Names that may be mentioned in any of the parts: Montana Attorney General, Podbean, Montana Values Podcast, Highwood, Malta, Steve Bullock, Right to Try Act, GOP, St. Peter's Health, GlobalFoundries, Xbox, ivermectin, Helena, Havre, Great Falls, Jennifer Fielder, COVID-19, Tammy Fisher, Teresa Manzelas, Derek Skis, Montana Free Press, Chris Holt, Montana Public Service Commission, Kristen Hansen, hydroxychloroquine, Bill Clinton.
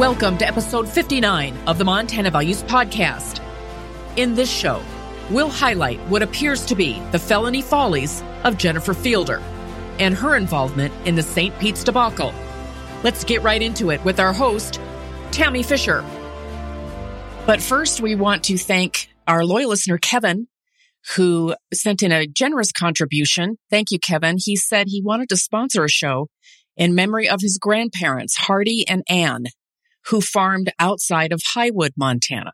Welcome to episode 59 of the Montana Values Podcast. In this show, we'll highlight what appears to be the felony follies of Jennifer Fielder and her involvement in the St. Pete's debacle. Let's get right into it with our host, Tammy Fisher. But first, we want to thank our loyal listener, Kevin, who sent in a generous contribution. Thank you, Kevin. He said he wanted to sponsor a show in memory of his grandparents, Hardy and Ann, who farmed outside of Highwood, Montana.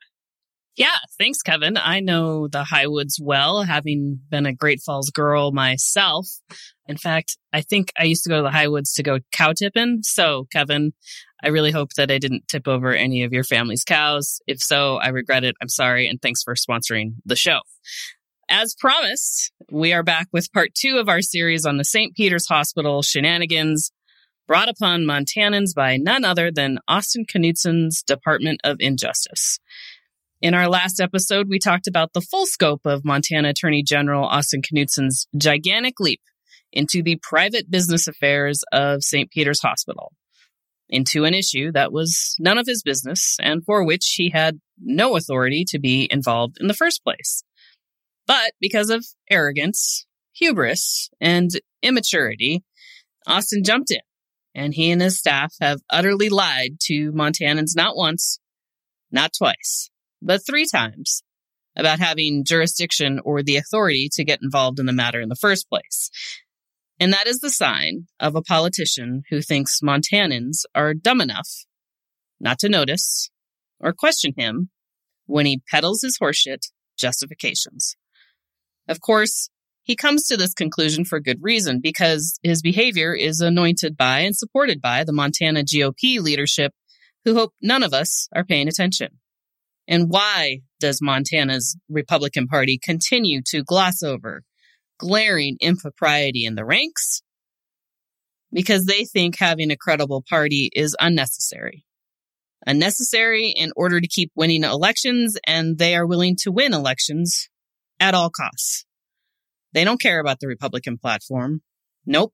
Yeah, thanks, Kevin. I know the Highwoods well, having been a Great Falls girl myself. In fact, I think I used to go to the Highwoods to go cow tipping. So, Kevin, I really hope that I didn't tip over any of your family's cows. If so, I regret it. I'm sorry. And thanks for sponsoring the show. As promised, we are back with part two of our series on the St. Peter's Hospital shenanigans brought upon Montanans by none other than Austin Knudsen's Department of Injustice. In our last episode, we talked about the full scope of Montana Attorney General Austin Knudsen's gigantic leap into the private business affairs of St. Peter's Hospital, into an issue that was none of his business and for which he had no authority to be involved in the first place. But because of arrogance, hubris, and immaturity, Austin jumped in. And he and his staff have utterly lied to Montanans not once, not twice, but three times about having jurisdiction or the authority to get involved in the matter in the first place. And that is the sign of a politician who thinks Montanans are dumb enough not to notice or question him when he peddles his horseshit justifications. Of course, he comes to this conclusion for good reason, because his behavior is anointed by and supported by the Montana GOP leadership, who hope none of us are paying attention. And why does Montana's Republican Party continue to gloss over glaring impropriety in the ranks? Because they think having a credible party is unnecessary. Unnecessary in order to keep winning elections, and they are willing to win elections at all costs. They don't care about the Republican platform. Nope.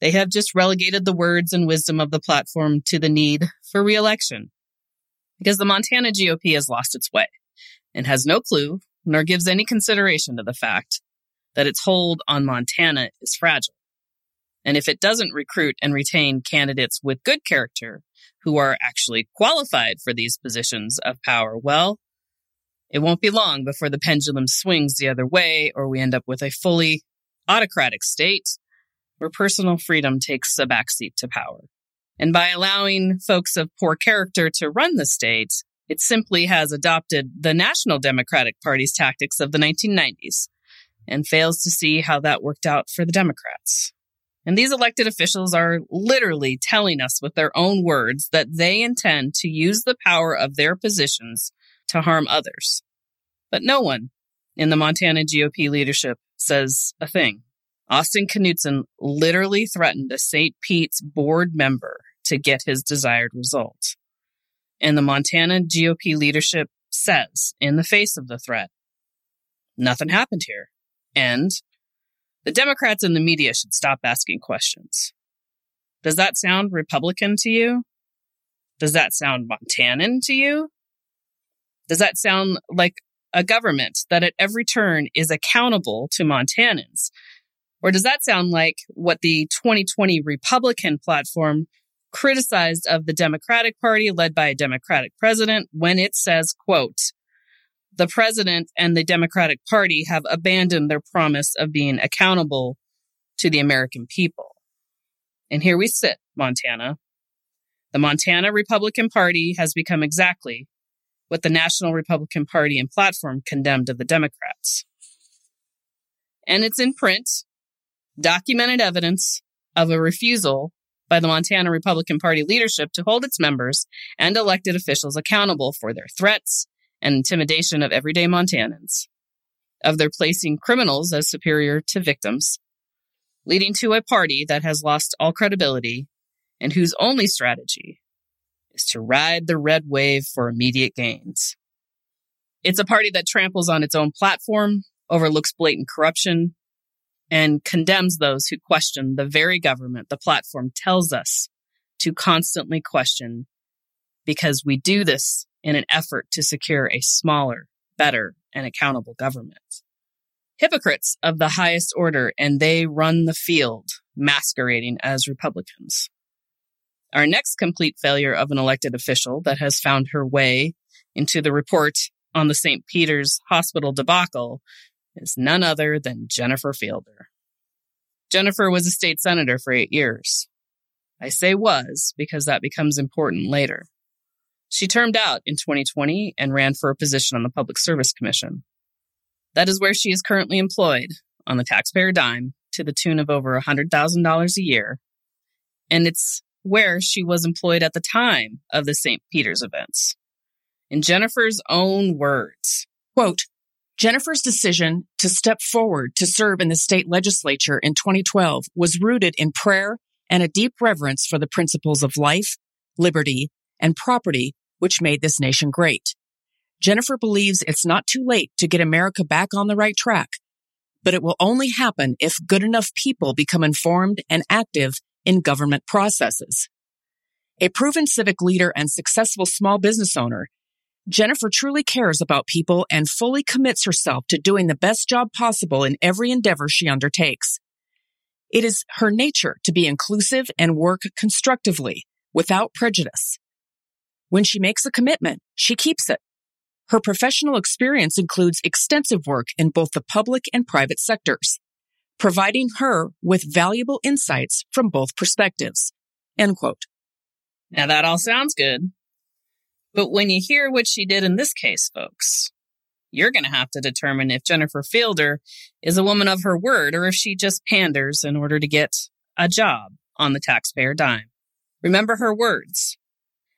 They have just relegated the words and wisdom of the platform to the need for re-election. Because the Montana GOP has lost its way and has no clue, nor gives any consideration to the fact that its hold on Montana is fragile. And if it doesn't recruit and retain candidates with good character who are actually qualified for these positions of power, well, it won't be long before the pendulum swings the other way, or we end up with a fully autocratic state where personal freedom takes a backseat to power. And by allowing folks of poor character to run the state, it simply has adopted the National Democratic Party's tactics of the 1990s and fails to see how that worked out for the Democrats. And these elected officials are literally telling us with their own words that they intend to use the power of their positions to harm others. But no one in the Montana GOP leadership says a thing. Austin Knudsen literally threatened a St. Pete's board member to get his desired result. And the Montana GOP leadership says, in the face of the threat, nothing happened here. And the Democrats and the media should stop asking questions. Does that sound Republican to you? Does that sound Montanan to you? Does that sound like a government that at every turn is accountable to Montanans? Or does that sound like what the 2020 Republican platform criticized of the Democratic Party led by a Democratic president when it says, quote, the president and the Democratic Party have abandoned their promise of being accountable to the American people? And here we sit, Montana. The Montana Republican Party has become exactly what the National Republican Party and platform condemned of the Democrats. And it's in print, documented evidence of a refusal by the Montana Republican Party leadership to hold its members and elected officials accountable for their threats and intimidation of everyday Montanans, of their placing criminals as superior to victims, leading to a party that has lost all credibility and whose only strategy is to ride the red wave for immediate gains. It's a party that tramples on its own platform, overlooks blatant corruption, and condemns those who question the very government the platform tells us to constantly question because we do this in an effort to secure a smaller, better, and accountable government. Hypocrites of the highest order, and they run the field, masquerading as Republicans. Our next complete failure of an elected official that has found her way into the report on the St. Peter's Hospital debacle is none other than Jennifer Fielder. Jennifer was a state senator for 8 years. I say was because that becomes important later. She termed out in 2020 and ran for a position on the Public Service Commission. That is where she is currently employed, on the taxpayer dime, to the tune of over $100,000 a year. And it's where she was employed at the time of the St. Peter's events. In Jennifer's own words, quote, Jennifer's decision to step forward to serve in the state legislature in 2012 was rooted in prayer and a deep reverence for the principles of life, liberty, and property which made this nation great. Jennifer believes it's not too late to get America back on the right track, but it will only happen if good enough people become informed and active in government processes. A proven civic leader and successful small business owner, Jennifer truly cares about people and fully commits herself to doing the best job possible in every endeavor she undertakes. It is her nature to be inclusive and work constructively, without prejudice. When she makes a commitment, she keeps it. Her professional experience includes extensive work in both the public and private sectors, providing her with valuable insights from both perspectives, end quote. Now that all sounds good. But when you hear what she did in this case, folks, you're going to have to determine if Jennifer Fielder is a woman of her word or if she just panders in order to get a job on the taxpayer dime. Remember her words,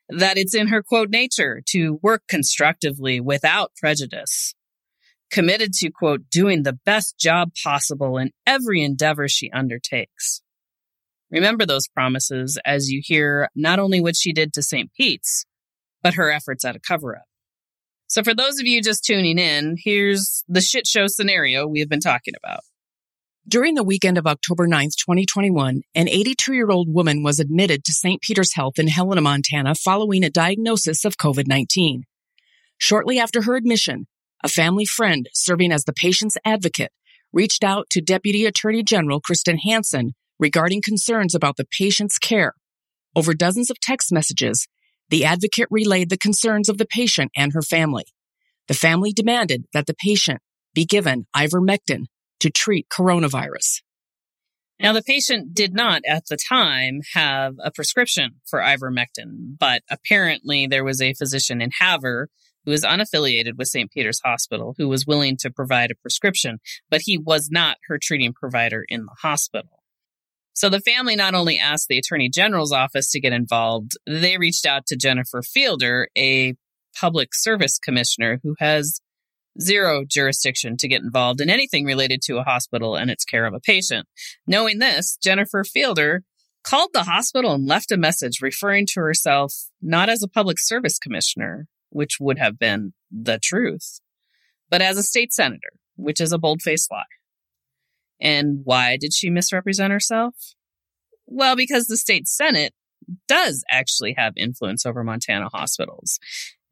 that it's in her, quote, nature to work constructively without prejudice, committed to, quote, doing the best job possible in every endeavor she undertakes. Remember those promises as you hear not only what she did to St. Pete's, but her efforts at a cover-up. So for those of you just tuning in, here's the shit show scenario we have been talking about. During the weekend of October 9th, 2021, an 82-year-old woman was admitted to St. Peter's Health in Helena, Montana, following a diagnosis of COVID-19. Shortly after her admission, a family friend serving as the patient's advocate reached out to Deputy Attorney General Kristen Hansen regarding concerns about the patient's care. Over dozens of text messages, the advocate relayed the concerns of the patient and her family. The family demanded that the patient be given ivermectin to treat coronavirus. Now, the patient did not at the time have a prescription for ivermectin, but apparently there was a physician in Havre who is unaffiliated with St. Peter's Hospital, who was willing to provide a prescription, but he was not her treating provider in the hospital. So the family not only asked the Attorney General's office to get involved, they reached out to Jennifer Fielder, a public service commissioner who has zero jurisdiction to get involved in anything related to a hospital and its care of a patient. Knowing this, Jennifer Fielder called the hospital and left a message referring to herself not as a public service commissioner, which would have been the truth, but as a state senator, which is a bold-faced lie. And why did she misrepresent herself? Well, because the state Senate does actually have influence over Montana hospitals,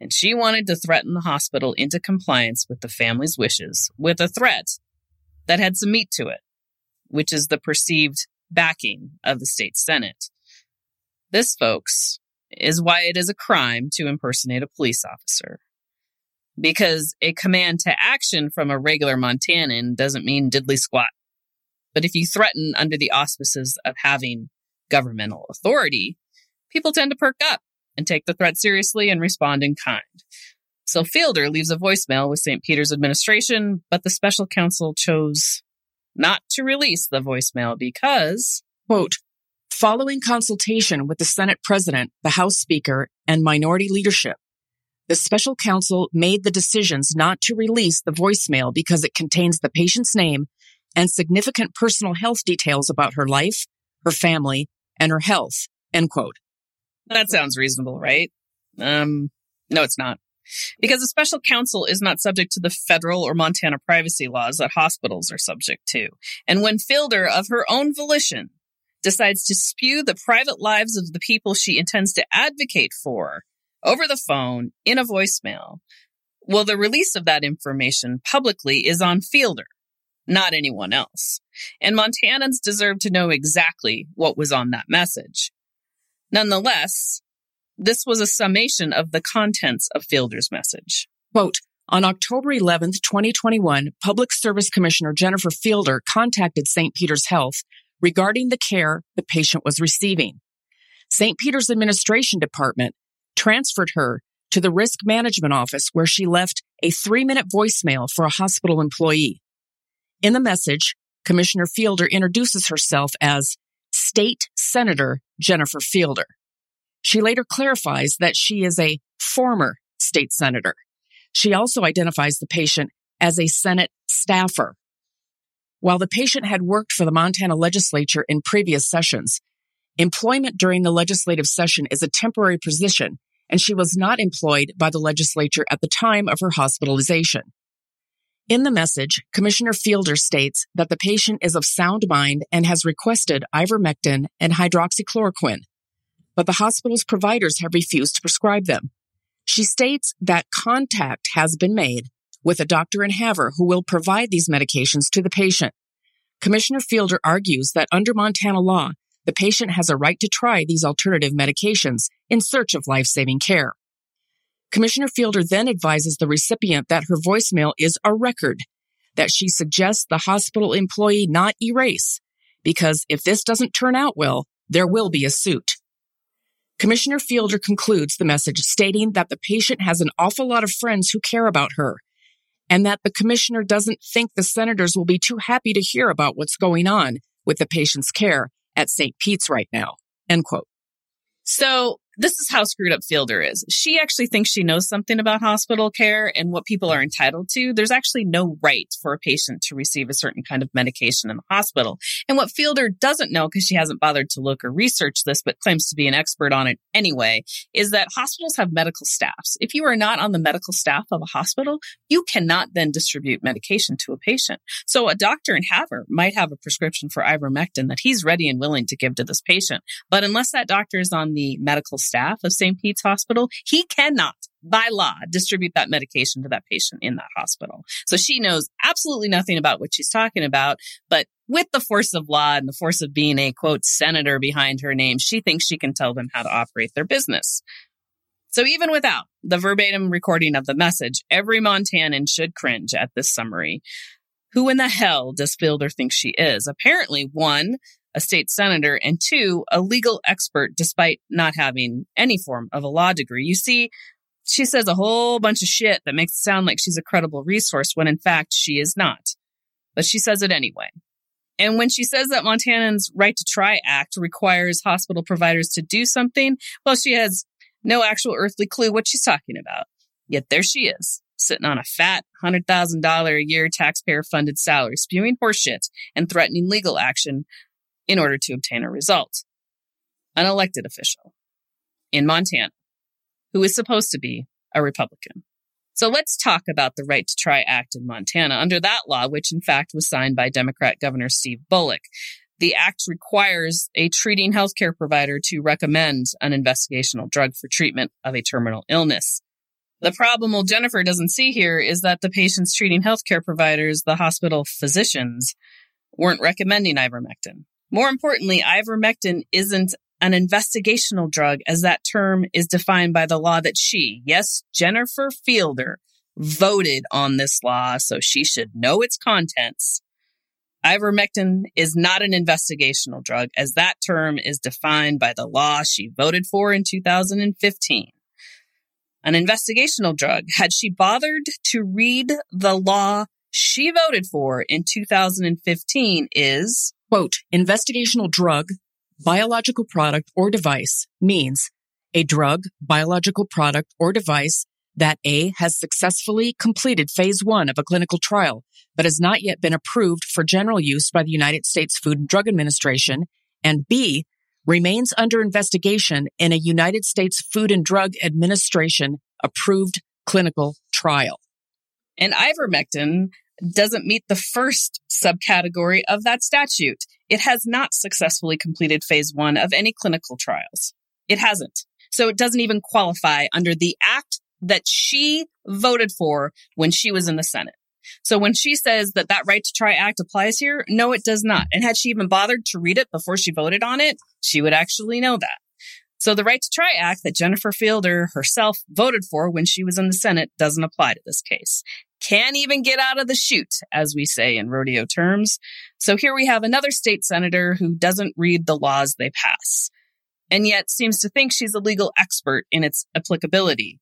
and she wanted to threaten the hospital into compliance with the family's wishes with a threat that had some meat to it, which is the perceived backing of the state Senate. This, folks, is why it is a crime to impersonate a police officer. Because a command to action from a regular Montanan doesn't mean diddly squat. But if you threaten under the auspices of having governmental authority, people tend to perk up and take the threat seriously and respond in kind. So Fielder leaves a voicemail with St. Peter's administration, but the special counsel chose not to release the voicemail because, quote, following consultation with the Senate President, the House Speaker, and minority leadership, the special counsel made the decisions not to release the voicemail because it contains the patient's name and significant personal health details about her life, her family, and her health, end quote. That sounds reasonable, right? No, it's not. Because a special counsel is not subject to the federal or Montana privacy laws that hospitals are subject to. And when Fielder, of her own volition, decides to spew the private lives of the people she intends to advocate for over the phone, in a voicemail. Well, the release of that information publicly is on Fielder, not anyone else. And Montanans deserve to know exactly what was on that message. Nonetheless, this was a summation of the contents of Fielder's message. Quote, on October 11th, 2021, Public Service Commissioner Jennifer Fielder contacted St. Peter's Health regarding the care the patient was receiving. St. Peter's Administration Department transferred her to the Risk Management Office, where she left a 3-minute voicemail for a hospital employee. In the message, Commissioner Fielder introduces herself as State Senator Jennifer Fielder. She later clarifies that she is a former state senator. She also identifies the patient as a Senate staffer. While the patient had worked for the Montana legislature in previous sessions, employment during the legislative session is a temporary position, and she was not employed by the legislature at the time of her hospitalization. In the message, Commissioner Fielder states that the patient is of sound mind and has requested ivermectin and hydroxychloroquine, but the hospital's providers have refused to prescribe them. She states that contact has been made with a doctor in Havre who will provide these medications to the patient. Commissioner Fielder argues that under Montana law, the patient has a right to try these alternative medications in search of life-saving care. Commissioner Fielder then advises the recipient that her voicemail is a record that she suggests the hospital employee not erase, because if this doesn't turn out well, there will be a suit. Commissioner Fielder concludes the message stating that the patient has an awful lot of friends who care about her, and that the commissioner doesn't think the senators will be too happy to hear about what's going on with the patient's care at St. Pete's right now, end quote. So this is how screwed up Fielder is. She actually thinks she knows something about hospital care and what people are entitled to. There's actually no right for a patient to receive a certain kind of medication in the hospital. And what Fielder doesn't know, because she hasn't bothered to look or research this, but claims to be an expert on it anyway, is that hospitals have medical staffs. If you are not on the medical staff of a hospital, you cannot then distribute medication to a patient. So a doctor in Havre might have a prescription for ivermectin that he's ready and willing to give to this patient. But unless that doctor is on the medical staff of St. Pete's Hospital, he cannot, by law, distribute that medication to that patient in that hospital. So she knows absolutely nothing about what she's talking about, but with the force of law and the force of being a, quote, senator behind her name, she thinks she can tell them how to operate their business. So even without the verbatim recording of the message, every Montanan should cringe at this summary. Who in the hell does Fielder think she is? Apparently, one, a state senator, and two, a legal expert, despite not having any form of a law degree. You see, she says a whole bunch of shit that makes it sound like she's a credible resource when in fact she is not. But she says it anyway. And when she says that Montana's Right to Try Act requires hospital providers to do something, well, she has no actual earthly clue what she's talking about. Yet there she is, sitting on a fat $100,000 a year taxpayer-funded salary, spewing horseshit and threatening legal action in order to obtain a result. An elected official in Montana who is supposed to be a Republican. So let's talk about the Right to Try Act in Montana. Under that law, which in fact was signed by Democrat Governor Steve Bullock, the act requires a treating healthcare provider to recommend an investigational drug for treatment of a terminal illness. The problem, well, Jennifer doesn't see here is that the patient's treating healthcare providers, the hospital physicians, weren't recommending ivermectin. More importantly, ivermectin isn't an investigational drug as that term is defined by the law that she, yes, Jennifer Fielder, voted on this law, so she should know its contents. Ivermectin is not an investigational drug as that term is defined by the law she voted for in 2015. An investigational drug, had she bothered to read the law she voted for in 2015 is, quote, investigational drug, biological product, or device means a drug, biological product, or device that A, has successfully completed phase 1 of a clinical trial, but has not yet been approved for general use by the United States Food and Drug Administration, and B, remains under investigation in a United States Food and Drug Administration approved clinical trial. And ivermectin doesn't meet the first subcategory of that statute. It has not successfully completed phase 1 of any clinical trials. It hasn't. So it doesn't even qualify under the act that she voted for when she was in the Senate. So when she says that that Right to Try Act applies here, no, it does not. And had she even bothered to read it before she voted on it, she would actually know that. So the Right to Try Act that Jennifer Fielder herself voted for when she was in the Senate doesn't apply to this case. Can't even get out of the chute, as we say in rodeo terms. So here we have another state senator who doesn't read the laws they pass, and yet seems to think she's a legal expert in its applicability.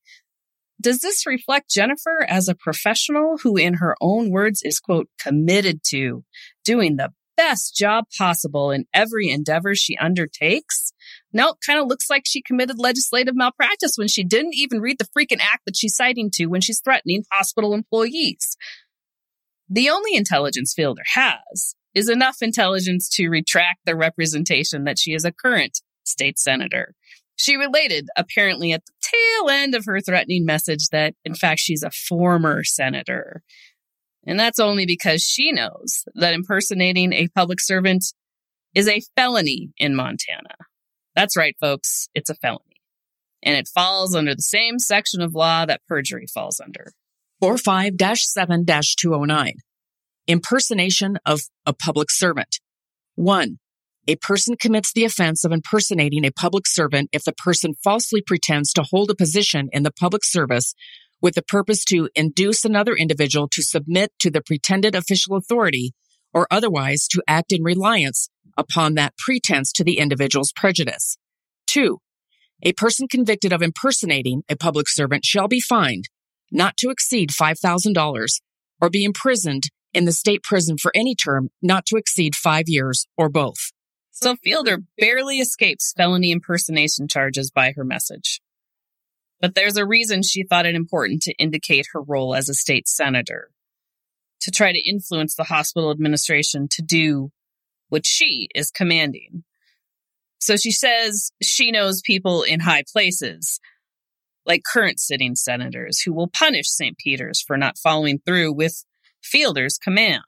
Does this reflect Jennifer as a professional who, in her own words, is, quote, committed to doing the best job possible in every endeavor she undertakes? No, it kind of looks like she committed legislative malpractice when she didn't even read the freaking act that she's citing to when she's threatening hospital employees. The only intelligence Fielder has is enough intelligence to retract the representation that she is a current state senator. She related, apparently at the tail end of her threatening message, that, in fact, she's a former senator. And that's only because she knows that impersonating a public servant is a felony in Montana. That's right, folks. It's a felony. And it falls under the same section of law that perjury falls under. 45-7-209. Impersonation of a public servant. 1. A person commits the offense of impersonating a public servant if the person falsely pretends to hold a position in the public service with the purpose to induce another individual to submit to the pretended official authority or otherwise to act in reliance upon that pretense to the individual's prejudice. 2. A person convicted of impersonating a public servant shall be fined not to exceed $5,000 or be imprisoned in the state prison for any term not to exceed 5 years or both. So Fielder barely escapes felony impersonation charges by her message. But there's a reason she thought it important to indicate her role as a state senator, to try to influence the hospital administration to do what she is commanding. So she says she knows people in high places, like current sitting senators, who will punish St. Peter's for not following through with Fielder's command.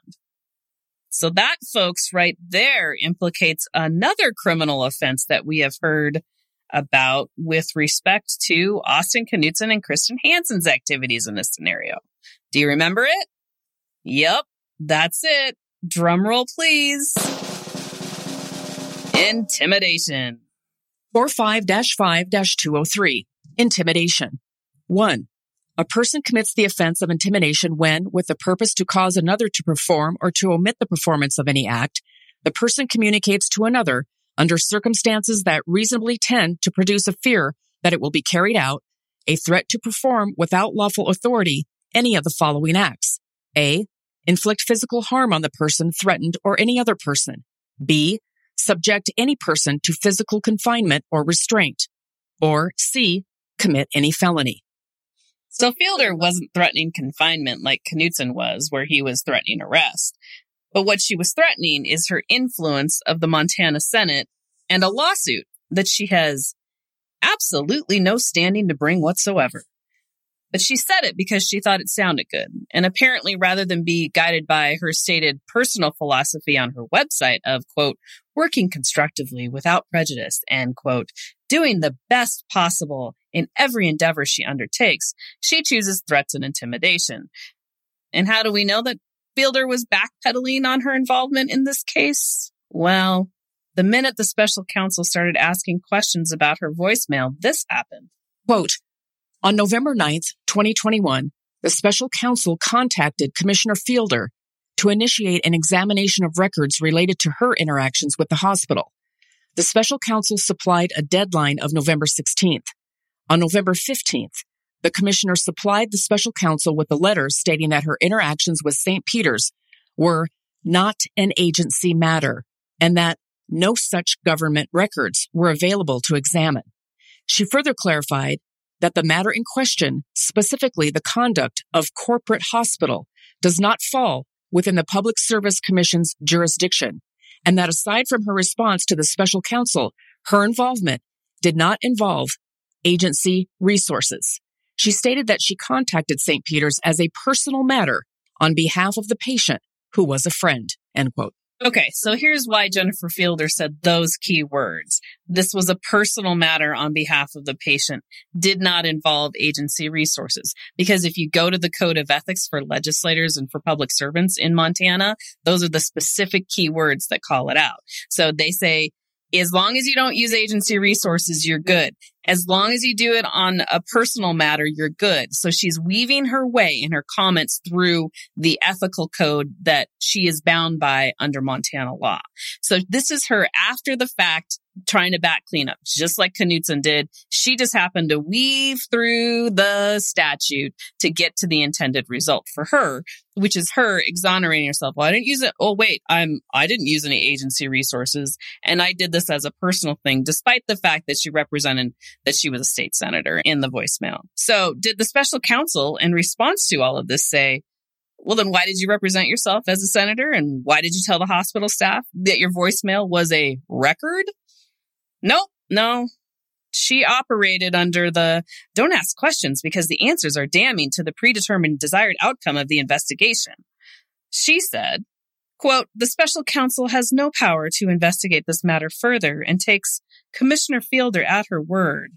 So that, folks, right there implicates another criminal offense that we have heard about with respect to Austin Knudsen and Kristen Hansen's activities in this scenario. Do you remember it? Yep, that's it. Drum roll, please. Intimidation. 45-5-203. Intimidation. 1. A person commits the offense of intimidation when, with the purpose to cause another to perform or to omit the performance of any act, the person communicates to another under circumstances that reasonably tend to produce a fear that it will be carried out, a threat to perform without lawful authority any of the following acts. A. Inflict physical harm on the person threatened or any other person. B. Subject any person to physical confinement or restraint. Or C. Commit any felony. So Fielder wasn't threatening confinement like Knudsen was, where he was threatening arrest. But what she was threatening is her influence of the Montana Senate and a lawsuit that she has absolutely no standing to bring whatsoever. But she said it because she thought it sounded good. And apparently, rather than be guided by her stated personal philosophy on her website of, quote, working constructively without prejudice and, quote, doing the best possible in every endeavor she undertakes, she chooses threats and intimidation. And how do we know that Fielder was backpedaling on her involvement in this case? Well, the minute the special counsel started asking questions about her voicemail, this happened. Quote, on November 9th, 2021, the special counsel contacted Commissioner Fielder to initiate an examination of records related to her interactions with the hospital. The special counsel supplied a deadline of November 16th. On November 15th, the commissioner supplied the special counsel with a letter stating that her interactions with St. Peter's were not an agency matter and that no such government records were available to examine. She further clarified that the matter in question, specifically the conduct of corporate hospital, does not fall within the Public Service Commission's jurisdiction, and that aside from her response to the special counsel, her involvement did not involve agency resources. She stated that she contacted St. Peter's as a personal matter on behalf of the patient who was a friend, end quote. Okay, so here's why Jennifer Fielder said those key words. This was a personal matter on behalf of the patient, did not involve agency resources. Because if you go to the Code of Ethics for legislators and for public servants in Montana, those are the specific key words that call it out. So they say, as long as you don't use agency resources, you're good. As long as you do it on a personal matter, you're good. So she's weaving her way in her comments through the ethical code that she is bound by under Montana law. So this is her after the fact trying to back clean up, just like Knudsen did. She just happened to weave through the statute to get to the intended result for her, which is her exonerating herself. Well, I didn't use it. Oh, wait, I didn't use any agency resources, and I did this as a personal thing, despite the fact that she represented that she was a state senator in the voicemail. So did the special counsel, in response to all of this, say, well, then why did you represent yourself as a senator? And why did you tell the hospital staff that your voicemail was a record? Nope, no. She operated under the don't ask questions because the answers are damning to the predetermined desired outcome of the investigation. She said, quote, the special counsel has no power to investigate this matter further and takes Commissioner Fielder at her word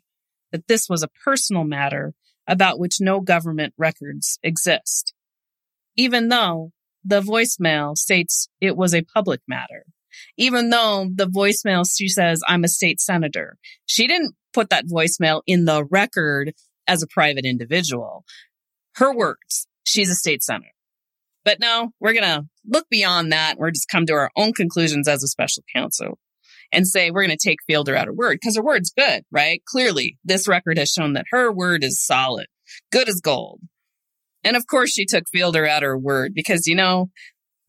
that this was a personal matter about which no government records exist, even though the voicemail states it was a public matter. Even though the voicemail, she says, I'm a state senator. She didn't put that voicemail in the record as a private individual. Her words, she's a state senator. But no, we're going to look beyond that. We're just come to our own conclusions as a special counsel and say we're going to take Fielder out her word because her word's good, right? Clearly, this record has shown that her word is solid, good as gold. And of course, she took Fielder out her word because, you know,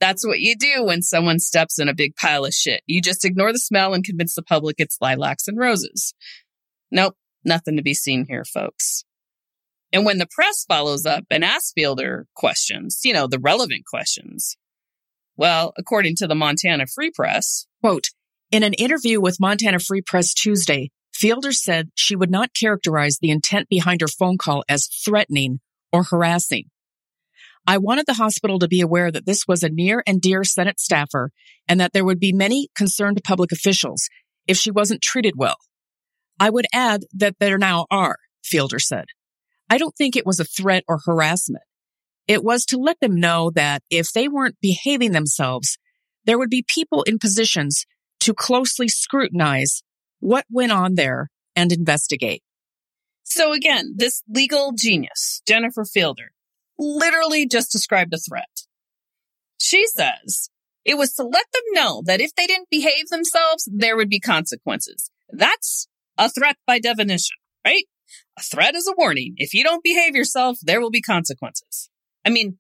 that's what you do when someone steps in a big pile of shit. You just ignore the smell and convince the public it's lilacs and roses. Nope, nothing to be seen here, folks. And when the press follows up and asks Fielder questions, you know, the relevant questions, well, according to the Montana Free Press, quote, in an interview with Montana Free Press Tuesday, Fielder said she would not characterize the intent behind her phone call as threatening or harassing. I wanted the hospital to be aware that this was a near and dear Senate staffer and that there would be many concerned public officials if she wasn't treated well. I would add that there now are, Fielder said. I don't think it was a threat or harassment. It was to let them know that if they weren't behaving themselves, there would be people in positions to closely scrutinize what went on there and investigate. So again, this legal genius, Jennifer Fielder, literally just described a threat. She says it was to let them know that if they didn't behave themselves, there would be consequences. That's a threat by definition, right? A threat is a warning. If you don't behave yourself, there will be consequences. I mean,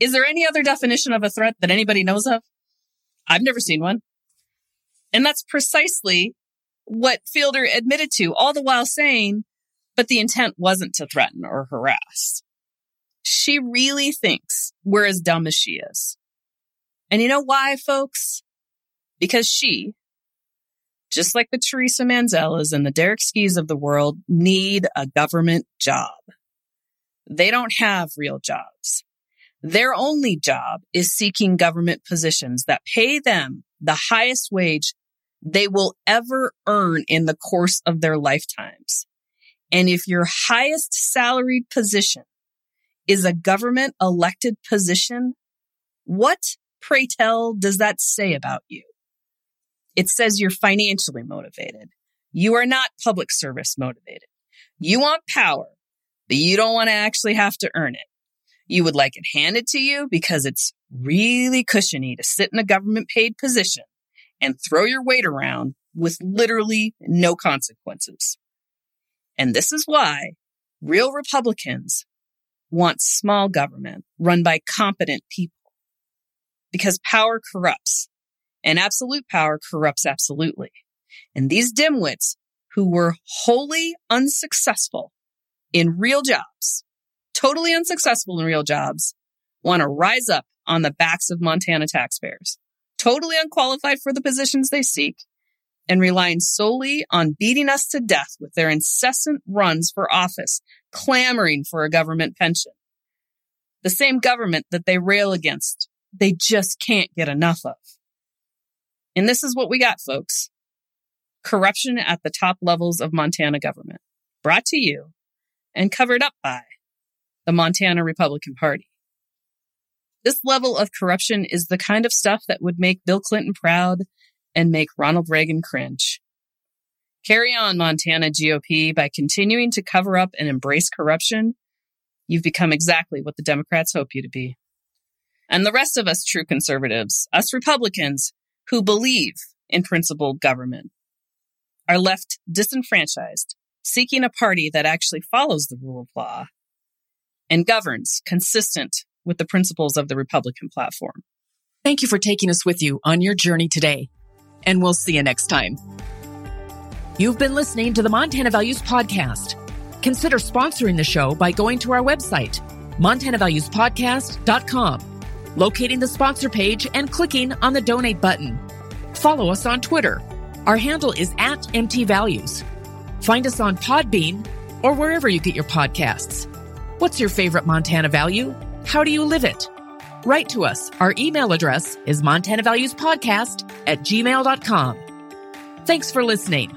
is there any other definition of a threat that anybody knows of? I've never seen one. And that's precisely what Fielder admitted to, all the while saying, but the intent wasn't to threaten or harass. She really thinks we're as dumb as she is. And you know why, folks? Because she, just like the Teresa Manzelas and the Derek Skis of the world, need a government job. They don't have real jobs. Their only job is seeking government positions that pay them the highest wage they will ever earn in the course of their lifetimes. And if your highest salaried position is a government elected position, what, pray tell, does that say about you? It says you're financially motivated. You are not public service motivated. You want power, but you don't want to actually have to earn it. You would like it handed to you because it's really cushiony to sit in a government-paid position and throw your weight around with literally no consequences. And this is why real Republicans want small government run by competent people, because power corrupts, and absolute power corrupts absolutely. And these dimwits who were wholly unsuccessful in real jobs, totally unsuccessful in real jobs, want to rise up on the backs of Montana taxpayers, totally unqualified for the positions they seek, and relying solely on beating us to death with their incessant runs for office, clamoring for a government pension. The same government that they rail against, they just can't get enough of. And this is what we got, folks. Corruption at the top levels of Montana government, brought to you and covered up by the Montana Republican Party. This level of corruption is the kind of stuff that would make Bill Clinton proud and make Ronald Reagan cringe. Carry on, Montana GOP. By continuing to cover up and embrace corruption, you've become exactly what the Democrats hope you to be. And the rest of us true conservatives, us Republicans who believe in principled government, are left disenfranchised, seeking a party that actually follows the rule of law and governs consistent with the principles of the Republican platform. Thank you for taking us with you on your journey today, and we'll see you next time. You've been listening to the Montana Values Podcast. Consider sponsoring the show by going to our website, montanavaluespodcast.com, locating the sponsor page and clicking on the donate button. Follow us on Twitter. Our handle is @MTValues. Find us on Podbean or wherever you get your podcasts. What's your favorite Montana value? How do you live it? Write to us. Our email address is montanavaluespodcast@gmail.com. Thanks for listening,